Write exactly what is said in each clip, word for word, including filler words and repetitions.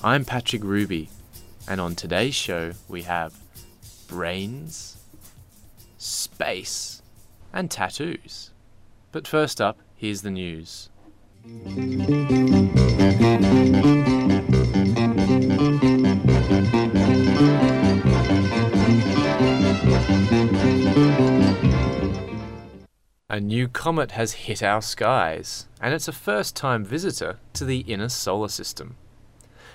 I'm Patrick Ruby, and on today's show we have brains, space, and tattoos. But first up, here's the news. A new comet has hit our skies, and it's a first-time visitor to the inner solar system.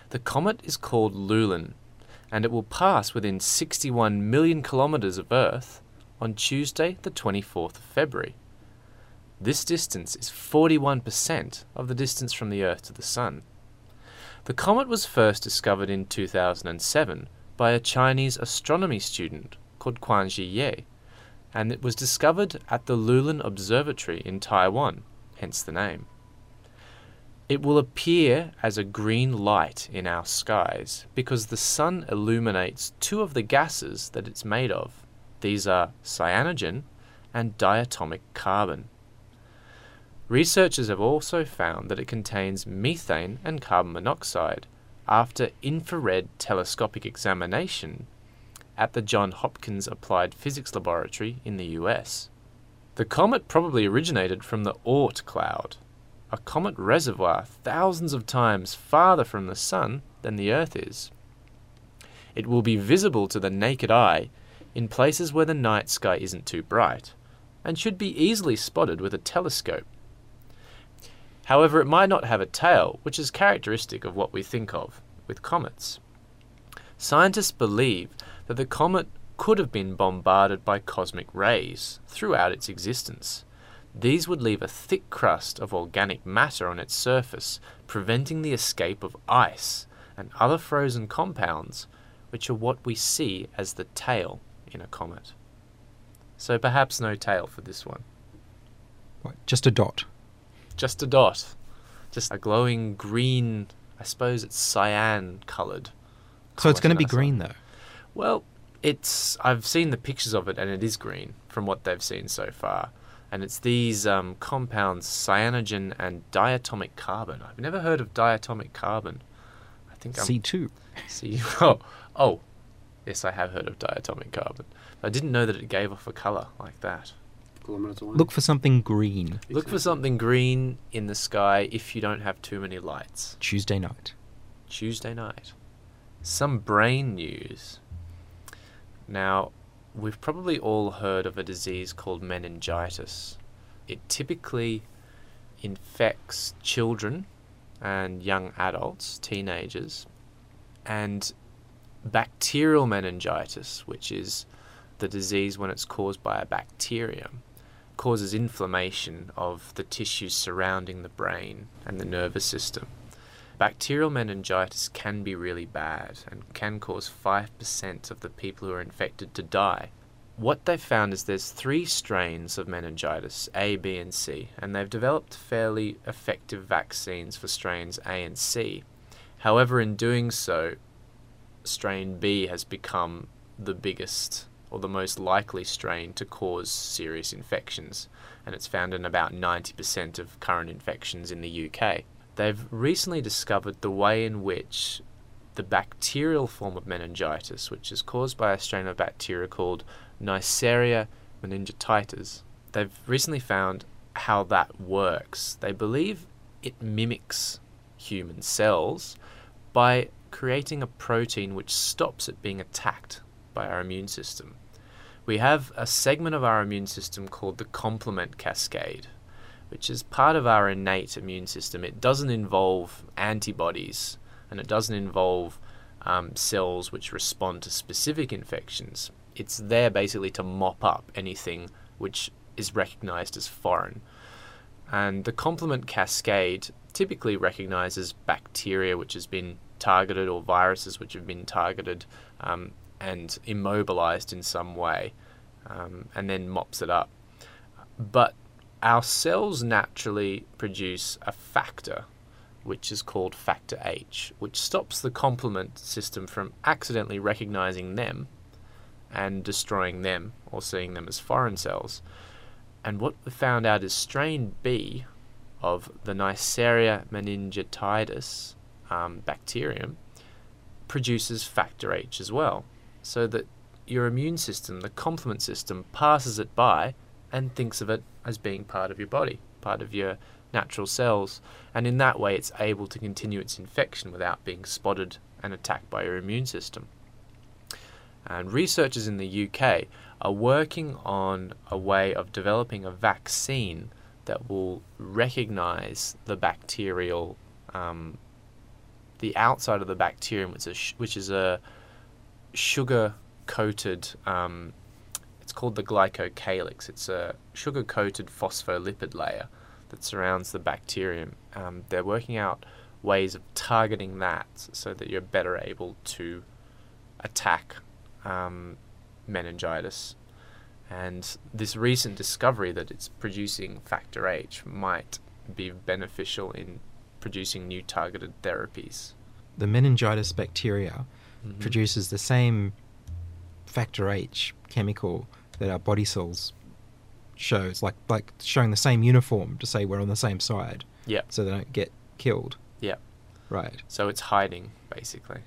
The comet is called Lulin, and it will pass within sixty-one million kilometres of Earth on Tuesday, the twenty-fourth of February. This distance is forty-one percent of the distance from the Earth to the Sun. The comet was first discovered in two thousand seven by a Chinese astronomy student called Quan Ji Ye, and it was discovered at the Lulin Observatory in Taiwan, hence the name. It will appear as a green light in our skies because the sun illuminates two of the gases that it's made of. These are cyanogen and diatomic carbon. Researchers have also found that it contains methane and carbon monoxide after infrared telescopic examination at the Johns Hopkins Applied Physics Laboratory in the U S. The comet probably originated from the Oort cloud, a comet reservoir thousands of times farther from the Sun than the Earth is. It will be visible to the naked eye in places where the night sky isn't too bright, and should be easily spotted with a telescope. However, it might not have a tail, which is characteristic of what we think of with comets. Scientists believe that the comet could have been bombarded by cosmic rays throughout its existence. These would leave a thick crust of organic matter on its surface, preventing the escape of ice and other frozen compounds, which are what we see as the tail in a comet. So perhaps no tail for this one. What, just a dot? Just a dot. Just a glowing green, I suppose it's cyan-coloured. So it's going to be green though? Well, it's I've seen the pictures of it, and it is green from what they've seen so far. And it's these um, compounds, cyanogen and diatomic carbon. I've never heard of diatomic carbon. I think I'm, C two. C, oh, oh, yes, I have heard of diatomic carbon. I didn't know that it gave off a colour like that. Kilometres away. Look for something green. Exactly. Look for something green in the sky if you don't have too many lights. Tuesday night. Tuesday night. Some brain news. Now, we've probably all heard of a disease called meningitis. It typically infects children and young adults, teenagers, and bacterial meningitis, which is the disease when it's caused by a bacterium, causes inflammation of the tissues surrounding the brain and the nervous system. Bacterial meningitis can be really bad and can cause five percent of the people who are infected to die. What they've found is there's three strains of meningitis, A, B and C, and they've developed fairly effective vaccines for strains A and C. However, in doing so, strain B has become the biggest or the most likely strain to cause serious infections, and it's found in about ninety percent of current infections in the U K. They've recently discovered the way in which the bacterial form of meningitis, which is caused by a strain of bacteria called Neisseria meningitidis, they've recently found how that works. They believe it mimics human cells by creating a protein which stops it being attacked by our immune system. We have a segment of our immune system called the complement cascade, which is part of our innate immune system. It doesn't involve antibodies, and it doesn't involve um, cells which respond to specific infections. It's there basically to mop up anything which is recognized as foreign. And the complement cascade typically recognizes bacteria which has been targeted or viruses which have been targeted um, and immobilized in some way, um, and then mops it up. But our cells naturally produce a factor which is called factor H, which stops the complement system from accidentally recognizing them and destroying them or seeing them as foreign cells. And what we found out is strain B of the Neisseria meningitidis um, bacterium produces factor H as well, so that your immune system, the complement system, passes it by and thinks of it as being part of your body, part of your natural cells, and in that way it's able to continue its infection without being spotted and attacked by your immune system. And researchers in the U K are working on a way of developing a vaccine that will recognize the bacterial, um, the outside of the bacterium, which is a, sh which is a sugar-coated, um, it's called the glycocalyx, it's a sugar-coated phospholipid layer that surrounds the bacterium. Um, they're working out ways of targeting that so that you're better able to attack um, meningitis. And this recent discovery that it's producing factor H might be beneficial in producing new targeted therapies. The meningitis bacteria mm-hmm. produces the same factor H chemical that our body cells shows, like like showing the same uniform to say we're on the same side. Yeah. So they don't get killed. Yeah. Right. So it's hiding, basically,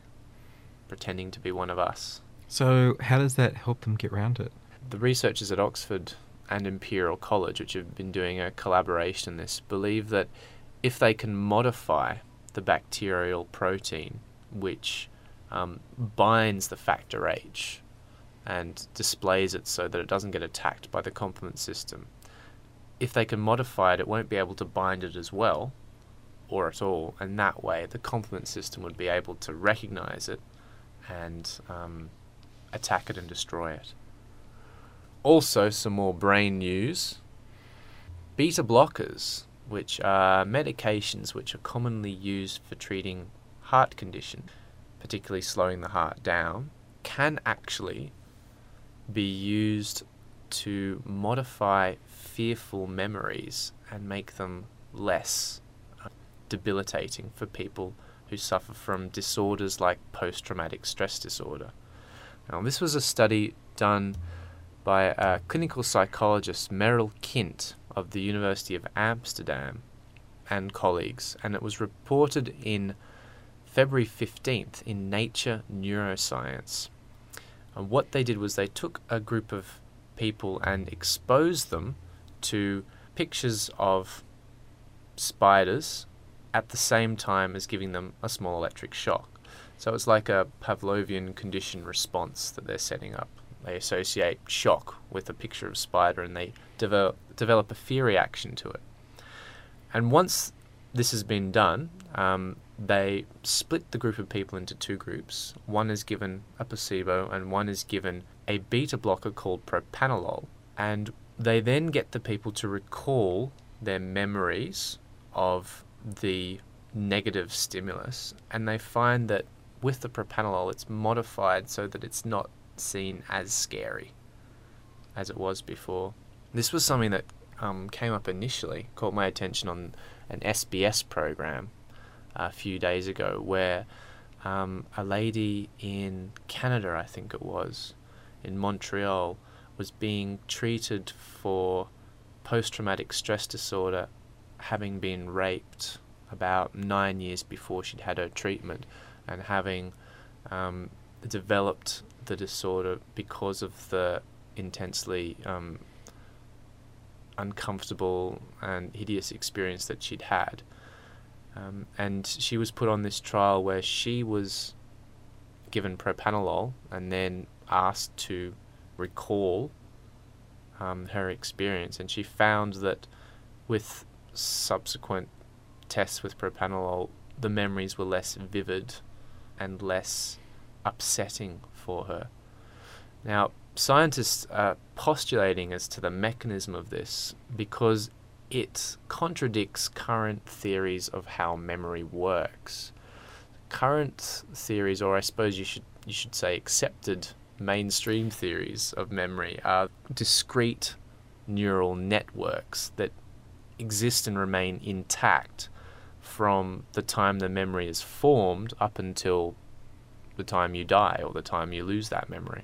pretending to be one of us. So how does that help them get around it? The researchers at Oxford and Imperial College, which have been doing a collaboration in this, believe that if they can modify the bacterial protein which um, binds the factor H and displays it so that it doesn't get attacked by the complement system. If they can modify it, it won't be able to bind it as well, or at all, and that way the complement system would be able to recognize it and um, attack it and destroy it. Also, some more brain news. Beta blockers, which are medications which are commonly used for treating heart condition, particularly slowing the heart down, can actually be used to modify fearful memories and make them less debilitating for people who suffer from disorders like post-traumatic stress disorder. Now, this was a study done by a clinical psychologist, Meryl Kint, of the University of Amsterdam and colleagues, and it was reported in February fifteenth in Nature Neuroscience. And what they did was they took a group of people and exposed them to pictures of spiders at the same time as giving them a small electric shock. So it's like a Pavlovian condition response that they're setting up. They associate shock with a picture of a spider and they develop, develop a fear reaction to it. And once this has been done, um, they split the group of people into two groups. One is given a placebo and one is given a beta blocker called propranolol. And they then get the people to recall their memories of the negative stimulus. And they find that with the propranolol, it's modified so that it's not seen as scary as it was before. This was something that um, came up initially, caught my attention on an S B S program a few days ago, where um, a lady in Canada, I think it was, in Montreal, was being treated for post-traumatic stress disorder, having been raped about nine years before she'd had her treatment, and having um, developed the disorder because of the intensely um, uncomfortable and hideous experience that she'd had. Um, and she was put on this trial where she was given propranolol and then asked to recall um, her experience. And she found that with subsequent tests with propranolol, the memories were less vivid and less upsetting for her. Now, scientists are postulating as to the mechanism of this because it contradicts current theories of how memory works. current theories, or I suppose you should you should say accepted mainstream theories of memory, are discrete neural networks that exist and remain intact from the time the memory is formed up until the time you die or the time you lose that memory.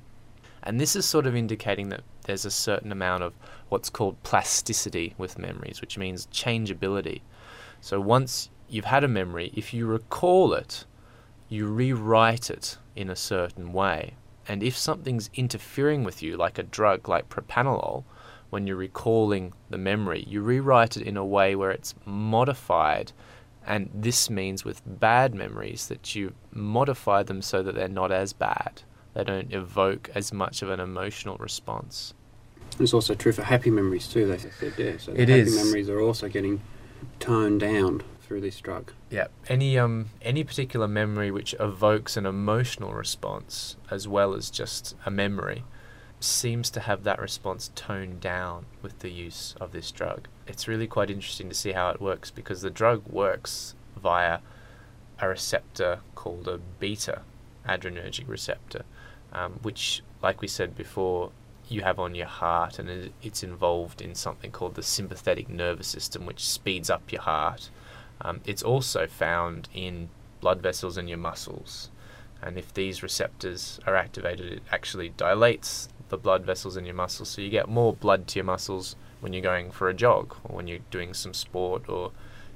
And this is sort of indicating that there's a certain amount of what's called plasticity with memories, which means changeability. So once you've had a memory, if you recall it, you rewrite it in a certain way. And if something's interfering with you, like a drug like propranolol, when you're recalling the memory, you rewrite it in a way where it's modified. And this means with bad memories that you modify them so that they're not as bad. They don't evoke as much of an emotional response. It's also true for happy memories too, they said, yeah. So the it happy is. memories are also getting toned down through this drug. Yeah. Any um any particular memory which evokes an emotional response as well as just a memory seems to have that response toned down with the use of this drug. It's really quite interesting to see how it works, because the drug works via a receptor called a beta adrenergic receptor, um, which, like we said before, you have on your heart, and it, it's involved in something called the sympathetic nervous system, which speeds up your heart. Um, it's also found in blood vessels in your muscles, and if these receptors are activated, it actually dilates the blood vessels in your muscles, so you get more blood to your muscles when you're going for a jog, or when you're doing some sport, or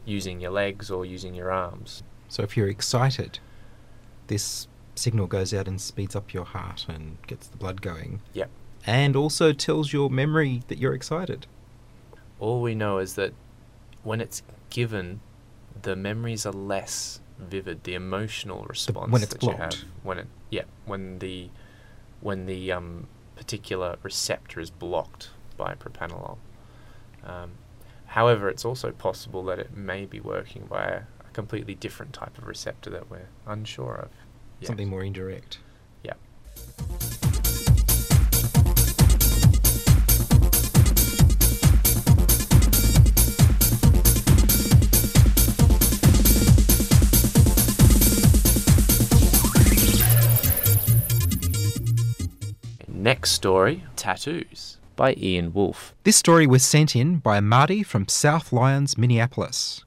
using your legs, or using your arms. So if you're excited, this signal goes out and speeds up your heart and gets the blood going. Yep. And also tells your memory that you're excited. All we know is that when it's given, the memories are less vivid, the emotional response the, when it's that blocked. you have when it yeah, when the when the um particular receptor is blocked by propranolol. Um, however, it's also possible that it may be working via a completely different type of receptor that we're unsure of. Yes. Something more indirect. Yeah. Next story, tattoos, by Ian Wolfe. This story was sent in by Marty from South Lyons, Minneapolis.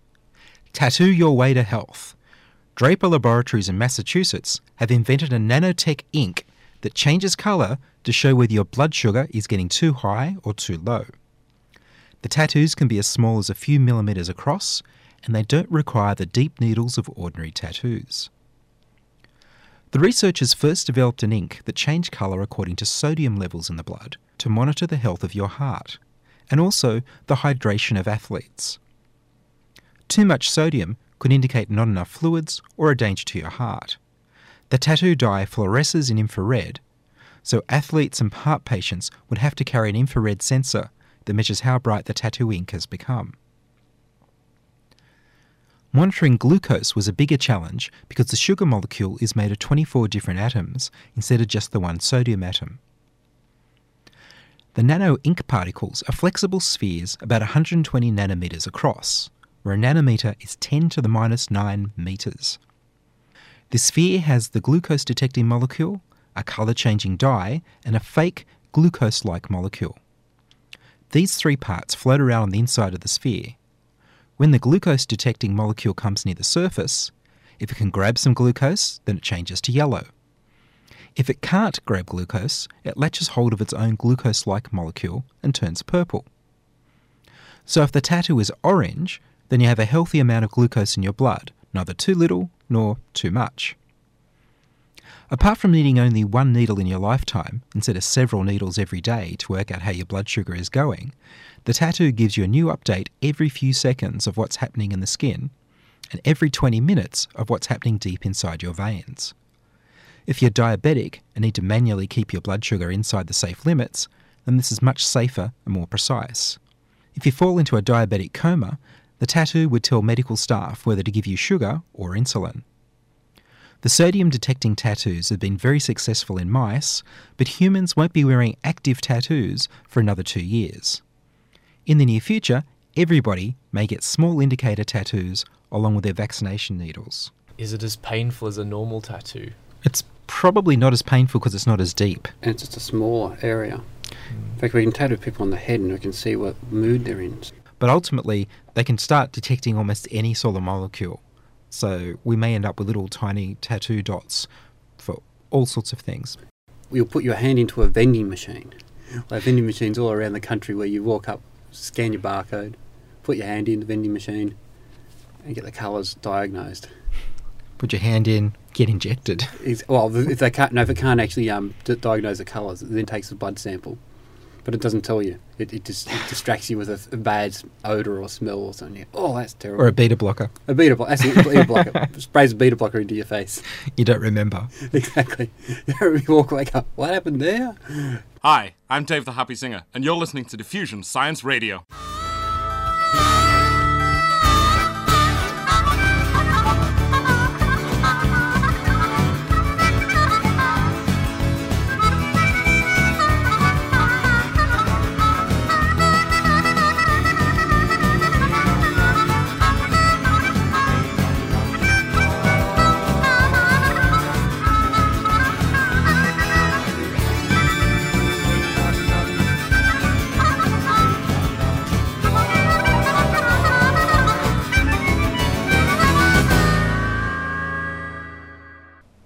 Tattoo your way to health. Draper Laboratories in Massachusetts have invented a nanotech ink that changes colour to show whether your blood sugar is getting too high or too low. The tattoos can be as small as a few millimetres across, and they don't require the deep needles of ordinary tattoos. The researchers first developed an ink that changed colour according to sodium levels in the blood to monitor the health of your heart, and also the hydration of athletes. Too much sodium could indicate not enough fluids or a danger to your heart. The tattoo dye fluoresces in infrared, so athletes and heart patients would have to carry an infrared sensor that measures how bright the tattoo ink has become. Monitoring glucose was a bigger challenge because the sugar molecule is made of twenty-four different atoms instead of just the one sodium atom. The nano ink particles are flexible spheres about one hundred twenty nanometers across, where a nanometer is ten to the minus nine metres. The sphere has the glucose-detecting molecule, a colour-changing dye, and a fake glucose-like molecule. These three parts float around on the inside of the sphere. When the glucose-detecting molecule comes near the surface, if it can grab some glucose, then it changes to yellow. If it can't grab glucose, it latches hold of its own glucose-like molecule and turns purple. So if the tattoo is orange, then you have a healthy amount of glucose in your blood, neither too little nor too much. Apart from needing only one needle in your lifetime, instead of several needles every day to work out how your blood sugar is going, the tattoo gives you a new update every few seconds of what's happening in the skin, and every twenty minutes of what's happening deep inside your veins. If you're diabetic and need to manually keep your blood sugar inside the safe limits, then this is much safer and more precise. If you fall into a diabetic coma, the tattoo would tell medical staff whether to give you sugar or insulin. The sodium-detecting tattoos have been very successful in mice, but humans won't be wearing active tattoos for another two years. In the near future, everybody may get small indicator tattoos along with their vaccination needles. Is it as painful as a normal tattoo? It's probably not as painful because it's not as deep. And it's just a smaller area. Mm. In fact, we can tattoo people on the head and we can see what mood they're in. But ultimately, they can start detecting almost any solar molecule. So we may end up with little tiny tattoo dots for all sorts of things. You'll put your hand into a vending machine. They have vending machines all around the country where you walk up, scan your barcode, put your hand in the vending machine and get the colours diagnosed. Put your hand in, get injected. It's, well, if they can't, no, if it can't actually um, diagnose the colours, it then takes a blood sample. But it doesn't tell you. It, it just it distracts you with a, a bad odour or smell or something. Oh, that's terrible. Or a beta blocker. A beta blocker. Absolutely, beta blocker. Sprays a beta blocker into your face. You don't remember. Exactly. You walk like, what happened there? Hi, I'm Dave the Happy Singer, and you're listening to Diffusion Science Radio.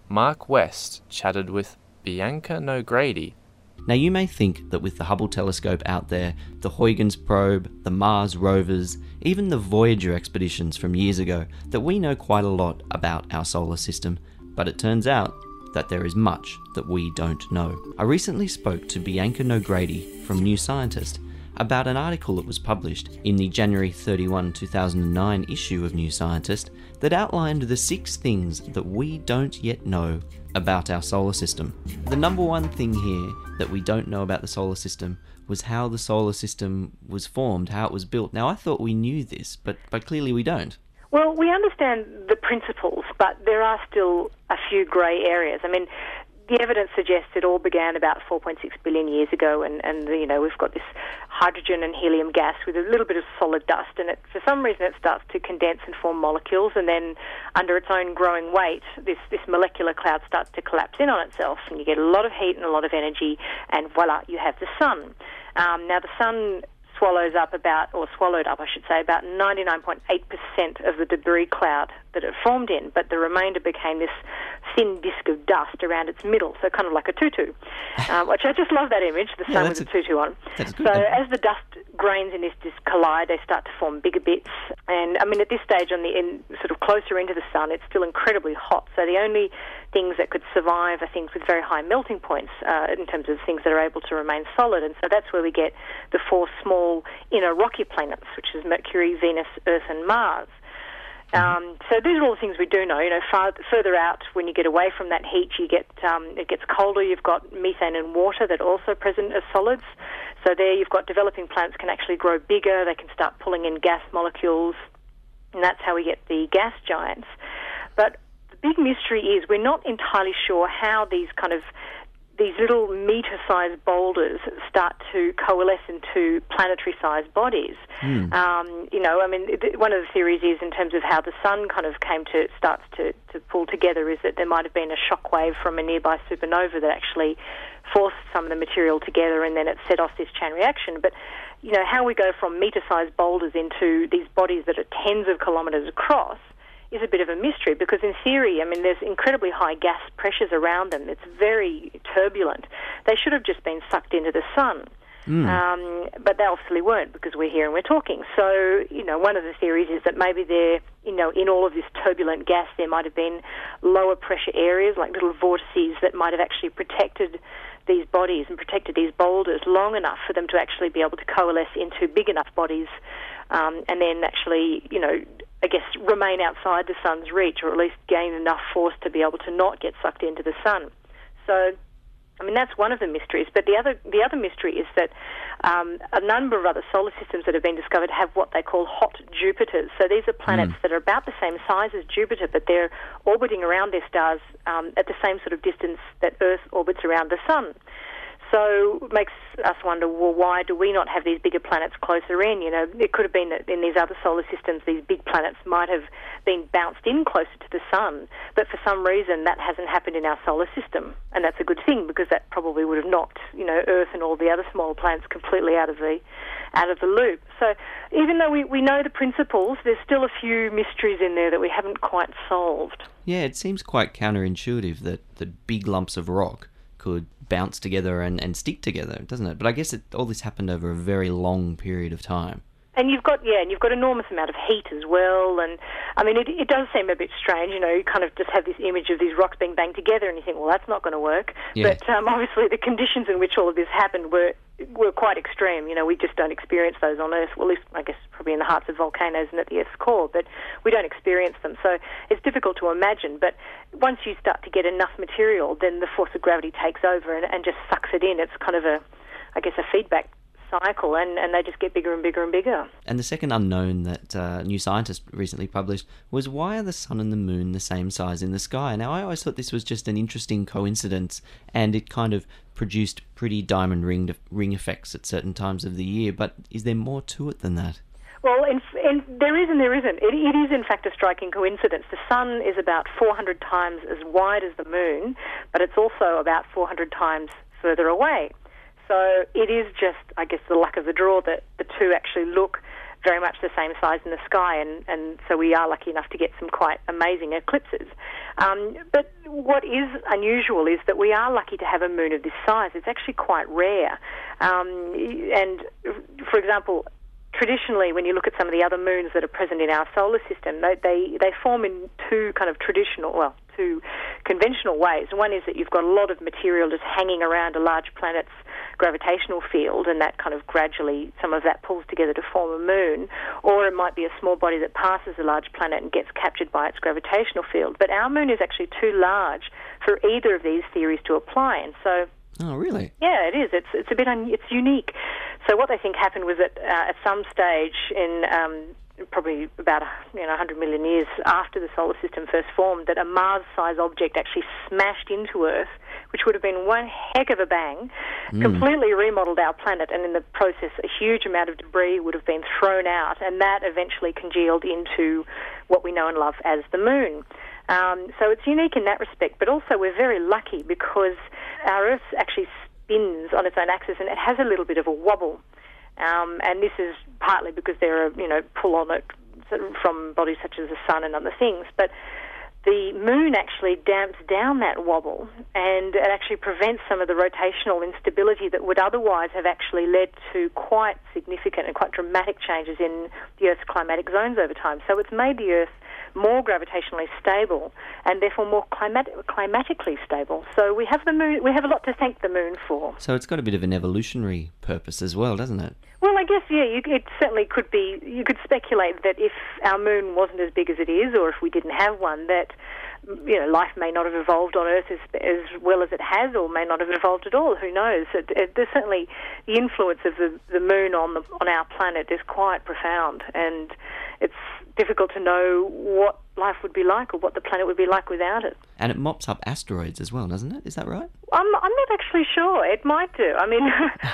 Mark West chatted with Bianca Nogrady. Now you may think that with the Hubble telescope out there, the Huygens probe, the Mars rovers, even the Voyager expeditions from years ago, that we know quite a lot about our solar system, but it turns out that there is much that we don't know. I recently spoke to Bianca Nogrady from New Scientist about an article that was published in the January thirty-first, two thousand nine issue of New Scientist that outlined the six things that we don't yet know about our solar system. The number one thing here that we don't know about the solar system was how the solar system was formed, how it was built. Now, I thought we knew this, but, but clearly we don't. Well, we understand the principles, but there are still a few grey areas. I mean, the evidence suggests it all began about four point six billion years ago, and, and you know, we've got this hydrogen and helium gas with a little bit of solid dust, and it, for some reason it starts to condense and form molecules, and then under its own growing weight, this, this molecular cloud starts to collapse in on itself, and you get a lot of heat and a lot of energy, and voila, you have the sun. Um, now, the sun swallows up about, or swallowed up, I should say, about ninety-nine point eight percent of the debris cloud that it formed in, but the remainder became this thin disc of dust around its middle, so kind of like a tutu, um, which I just love that image, the sun yeah, with a, a tutu on. So as the dust grains in this disc collide, they start to form bigger bits, and I mean at this stage, on the in, sort of closer into the sun, it's still incredibly hot, so the only things that could survive are things with very high melting points uh, in terms of things that are able to remain solid, and so that's where we get the four small inner rocky planets, which is Mercury, Venus, Earth and Mars. Um, so these are all the things we do know. You know, far, further out, when you get away from that heat, you get um, it gets colder. You've got methane and water that are also present as solids. So there, you've got developing planets can actually grow bigger. They can start pulling in gas molecules, and that's how we get the gas giants. But the big mystery is we're not entirely sure how these kind of these little meter-sized boulders start to coalesce into planetary-sized bodies. Mm. Um, you know, I mean, one of the theories is in terms of how the sun kind of came to, starts to, to pull together is that there might have been a shock wave from a nearby supernova that actually forced some of the material together and then it set off this chain reaction. But, you know, how we go from meter-sized boulders into these bodies that are tens of kilometres across is a bit of a mystery because in theory, I mean, there's incredibly high gas pressures around them. It's very turbulent. They should have just been sucked into the sun. Mm. Um, but they obviously weren't because we're here and we're talking. So, you know, one of the theories is that maybe there, you know, in all of this turbulent gas, there might have been lower pressure areas like little vortices that might have actually protected these bodies and protected these boulders long enough for them to actually be able to coalesce into big enough bodies um, and then actually, you know, I guess, remain outside the sun's reach or at least gain enough force to be able to not get sucked into the sun. So, I mean, that's one of the mysteries. But the other the other mystery is that um, a number of other solar systems that have been discovered have what they call hot Jupiters. So these are planets mm. that are about the same size as Jupiter, but they're orbiting around their stars um, at the same sort of distance that Earth orbits around the sun. so it makes us wonder, well, why do we not have these bigger planets closer in? You know, it could have been that in these other solar systems, these big planets might have been bounced in closer to the sun, but for some reason that hasn't happened in our solar system, and that's a good thing because that probably would have knocked, you know, Earth and all the other smaller planets completely out of the out of the loop. So even though we, we know the principles, there's still a few mysteries in there that we haven't quite solved. Yeah, it seems quite counterintuitive that, that big lumps of rock could bounce together and, and stick together, doesn't it? But I guess it, all this happened over a very long period of time. And you've got, yeah, and you've got an enormous amount of heat as well. And, I mean, it, it does seem a bit strange, you know, you kind of just have this image of these rocks being banged together and you think, well, that's not going to work. Yeah. But um, obviously the conditions in which all of this happened were were quite extreme. You know, we just don't experience those on Earth. Well, at least, I guess, probably in the hearts of volcanoes and at the Earth's core, but we don't experience them. So it's difficult to imagine. But once you start to get enough material, then the force of gravity takes over and, and just sucks it in. It's kind of a, I guess, a feedback cycle, and, and they just get bigger and bigger and bigger. And the second unknown that uh, New Scientist recently published was, why are the sun and the moon the same size in the sky? Now, I always thought this was just an interesting coincidence, and it kind of produced pretty diamond ring, to, ring effects at certain times of the year, but is there more to it than that? Well, in, in, there is and there isn't. It, it is, in fact, a striking coincidence. The sun is about four hundred times as wide as the moon, but it's also about four hundred times further away. So it is just, I guess, the luck of the draw that the two actually look very much the same size in the sky, and, and so we are lucky enough to get some quite amazing eclipses. Um, but what is unusual is that we are lucky to have a moon of this size. It's actually quite rare. Um, and, for example, traditionally, when you look at some of the other moons that are present in our solar system, they, they, they form in two kind of traditional, well, two conventional ways. One is that you've got a lot of material just hanging around a large planet's gravitational field, and that kind of gradually, some of that pulls together to form a moon, or it might be a small body that passes a large planet and gets captured by its gravitational field. But our moon is actually too large for either of these theories to apply, and so... Oh, really? Yeah, it is. It's it's a bit, un- it's unique. So what they think happened was that uh, at some stage in... Um, probably about, you know, one hundred million years after the solar system first formed, that a Mars-sized object actually smashed into Earth, which would have been one heck of a bang, mm. completely remodeled our planet, and in the process a huge amount of debris would have been thrown out, and that eventually congealed into what we know and love as the moon. Um, so it's unique in that respect, but also we're very lucky because our Earth actually spins on its own axis and it has a little bit of a wobble. Um, and this is partly because there are, you know, pull on it from bodies such as the sun and other things. But the moon actually damps down that wobble, and it actually prevents some of the rotational instability that would otherwise have actually led to quite significant and quite dramatic changes in the Earth's climatic zones over time. So it's made the Earth more gravitationally stable and therefore more climat- climatically stable. So we have the moon, we have a lot to thank the moon for. So it's got a bit of an evolutionary purpose as well, doesn't it? Well, I guess, yeah, you, it certainly could be. You could speculate that if our moon wasn't as big as it is, or if we didn't have one, that, you know, life may not have evolved on Earth as, as well as it has, or may not have evolved at all. Who knows? It, it, there's certainly the influence of the, the moon on the, on our planet is quite profound, and it's difficult to know what life would be like or what the planet would be like without it. And it mops up asteroids as well, doesn't it? Is that right? I'm, I'm not actually sure. It might do. I mean,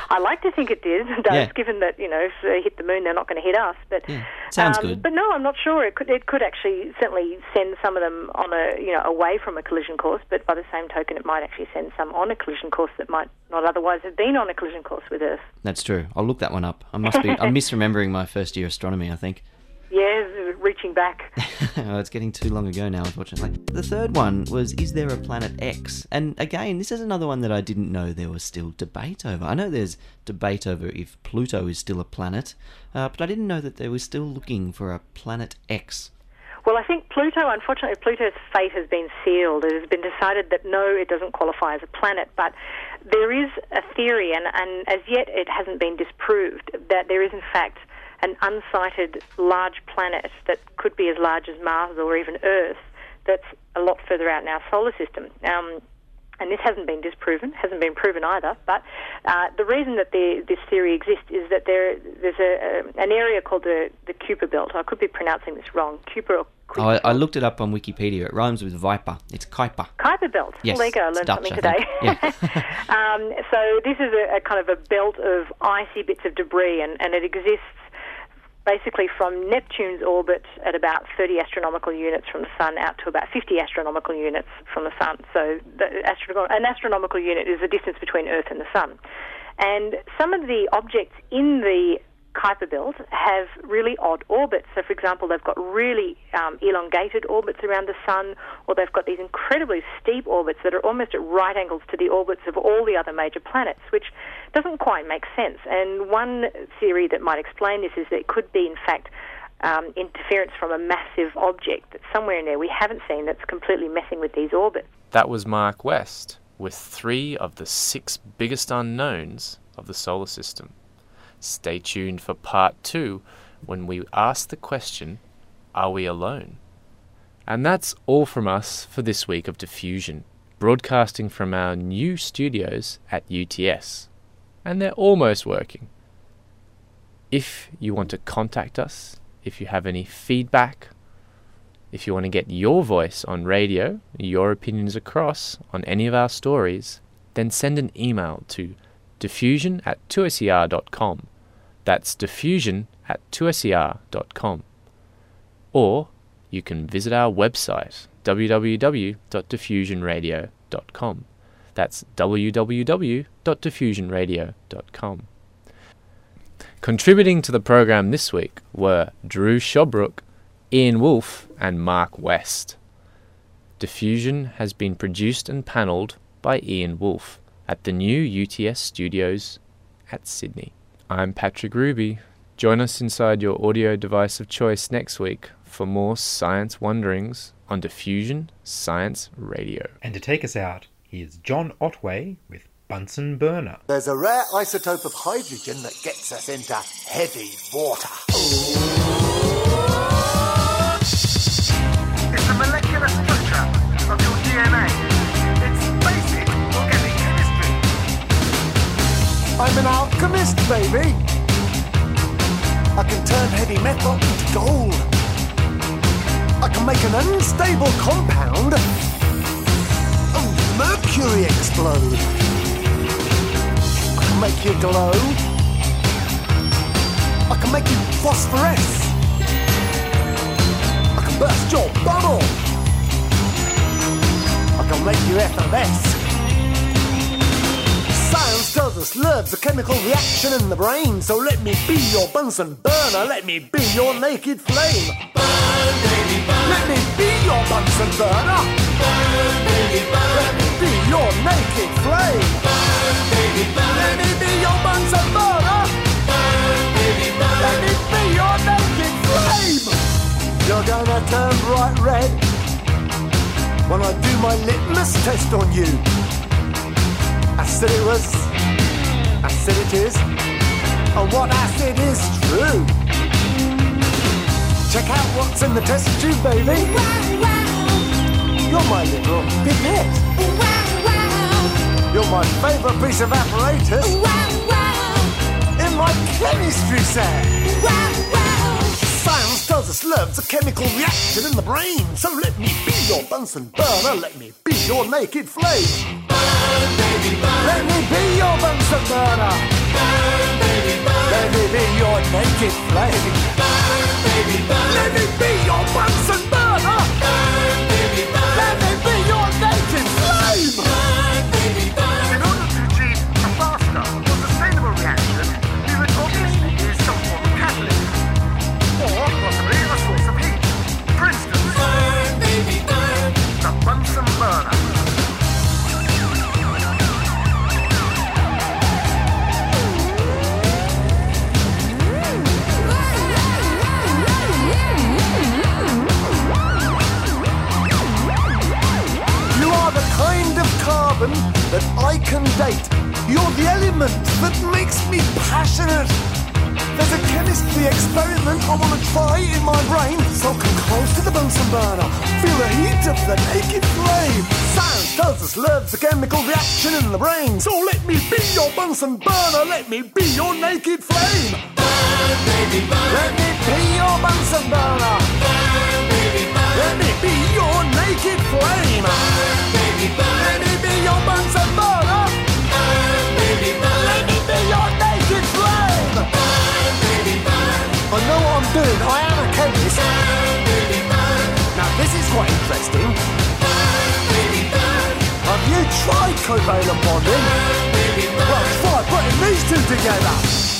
I like to think it did, does, yeah. Given that, you know, if they hit the moon, they're not going to hit us. But yeah. Sounds um, good. But no, I'm not sure. It could, it could actually certainly send some of them on a, you know, away from a collision course, but by the same token, it might actually send some on a collision course that might not otherwise have been on a collision course with Earth. That's true. I'll look that one up. I must be, I'm misremembering my first year astronomy, I think. Yeah, reaching back. Oh, it's getting too long ago now, unfortunately. The third one was, is there a planet X? And again, this is another one that I didn't know there was still debate over. I know there's debate over if Pluto is still a planet, uh, but I didn't know that they were still looking for a planet X. Well, I think Pluto, unfortunately, Pluto's fate has been sealed. It has been decided that, no, it doesn't qualify as a planet. But there is a theory, and, and as yet it hasn't been disproved, that there is, in fact, an unsighted large planet that could be as large as Mars or even Earth that's a lot further out in our solar system. Um, and this hasn't been disproven, hasn't been proven either, but uh, the reason that the, this theory exists is that there there's a, a, an area called the, the Kuiper Belt. I could be pronouncing this wrong. Kuiper or Kuiper. Oh, I, I looked it up on Wikipedia. It rhymes with viper. It's Kuiper. Kuiper Belt. Yes, well, there you go. I learned Dutch, something today. Yeah. um, so this is a, a kind of a belt of icy bits of debris, and, and it exists basically from Neptune's orbit at about thirty astronomical units from the Sun out to about fifty astronomical units from the Sun. So the astro- an astronomical unit is the distance between Earth and the Sun. And some of the objects in the Kuiper Belt have really odd orbits. So, for example, they've got really um, elongated orbits around the Sun, or they've got these incredibly steep orbits that are almost at right angles to the orbits of all the other major planets, which doesn't quite make sense. And one theory that might explain this is that it could be, in fact, um, interference from a massive object that's somewhere in there we haven't seen that's completely messing with these orbits. That was Mark West with three of the six biggest unknowns of the solar system. Stay tuned for part two, when we ask the question, are we alone? And that's all from us for this week of Diffusion, broadcasting from our new studios at U T S. And they're almost working. If you want to contact us, if you have any feedback, if you want to get your voice on radio, your opinions across on any of our stories, then send an email to diffusion at two S E R dot com. That's diffusion at two S E R dot com. Or you can visit our website, w w w dot diffusion radio dot com. That's w w w dot diffusion radio dot com. Contributing to the program this week were Drew Shobbrook, Ian Wolfe, and Mark West. Diffusion has been produced and panelled by Ian Wolfe at the new U T S studios at Sydney. I'm Patrick Ruby. Join us inside your audio device of choice next week for more science wanderings on Diffusion Science Radio. And to take us out, here's John Otway with Bunsen Burner. There's a rare isotope of hydrogen that gets us into heavy water. It's the molecular structure of your D N A. I'm an alchemist, baby. I can turn heavy metal into gold. I can make an unstable compound of mercury explode. I can make you glow. I can make you phosphoresce. I can burst your bubble. I can make you effervesce. Science tells us love's a chemical reaction in the brain. So let me be your Bunsen burner. Let me be your naked flame. Burn, baby, burn. Let me be your Bunsen burner. Burn, baby, burn. Let me be your naked flame. Burn, baby, burn. Let me be your Bunsen burner. Burn, baby, burn. Let me be your naked flame. You're gonna turn bright red when I do my litmus test on you. I said it was, I said it is, and what I said is true. Check out what's in the test tube, baby. Wow, wow. You're my little pipette. Wow, wow. You're my favourite piece of apparatus. Wow, wow. In my chemistry set. Wow, wow. Science tells us love's a chemical reaction in the brain. So let me be your Bunsen burner, let me be your naked flame. Burn, baby, burn. Let me be your Bunsen burner. Burn, baby, burn. Let me be your naked flame. Burn, baby, burn. Let me be your Bunsen burner. Burn, baby, burn. Let me be your naked flame. Burn, baby, burn. In order to achieve a faster, more sustainable reaction, we would obviously use some form of catalyst, or possibly a source of heat. For instance, burn, baby, burn. The Bunsen burner. That I can date. You're the element that makes me passionate. There's a chemistry experiment I want to try in in my brain, so come close to the Bunsen burner. Feel the heat of the naked flame. Science tells us love's a chemical reaction in the brain. So let me be your Bunsen burner, let me be your naked flame. Burn, baby, burn. Let me be your Bunsen burner. Burn, baby, burn. Let me be your naked flame. Burn, baby, burn. Let me be your Bunsen burner. Burn, baby, burn. Let me be your naked flame. Burn, baby, burn. I know what I'm doing, I am a chemist. Burn, baby, burn. Now this is quite interesting. Burn, baby, burn. Have you tried covalent bonding? Burn, baby, burn. Well, try putting these two together.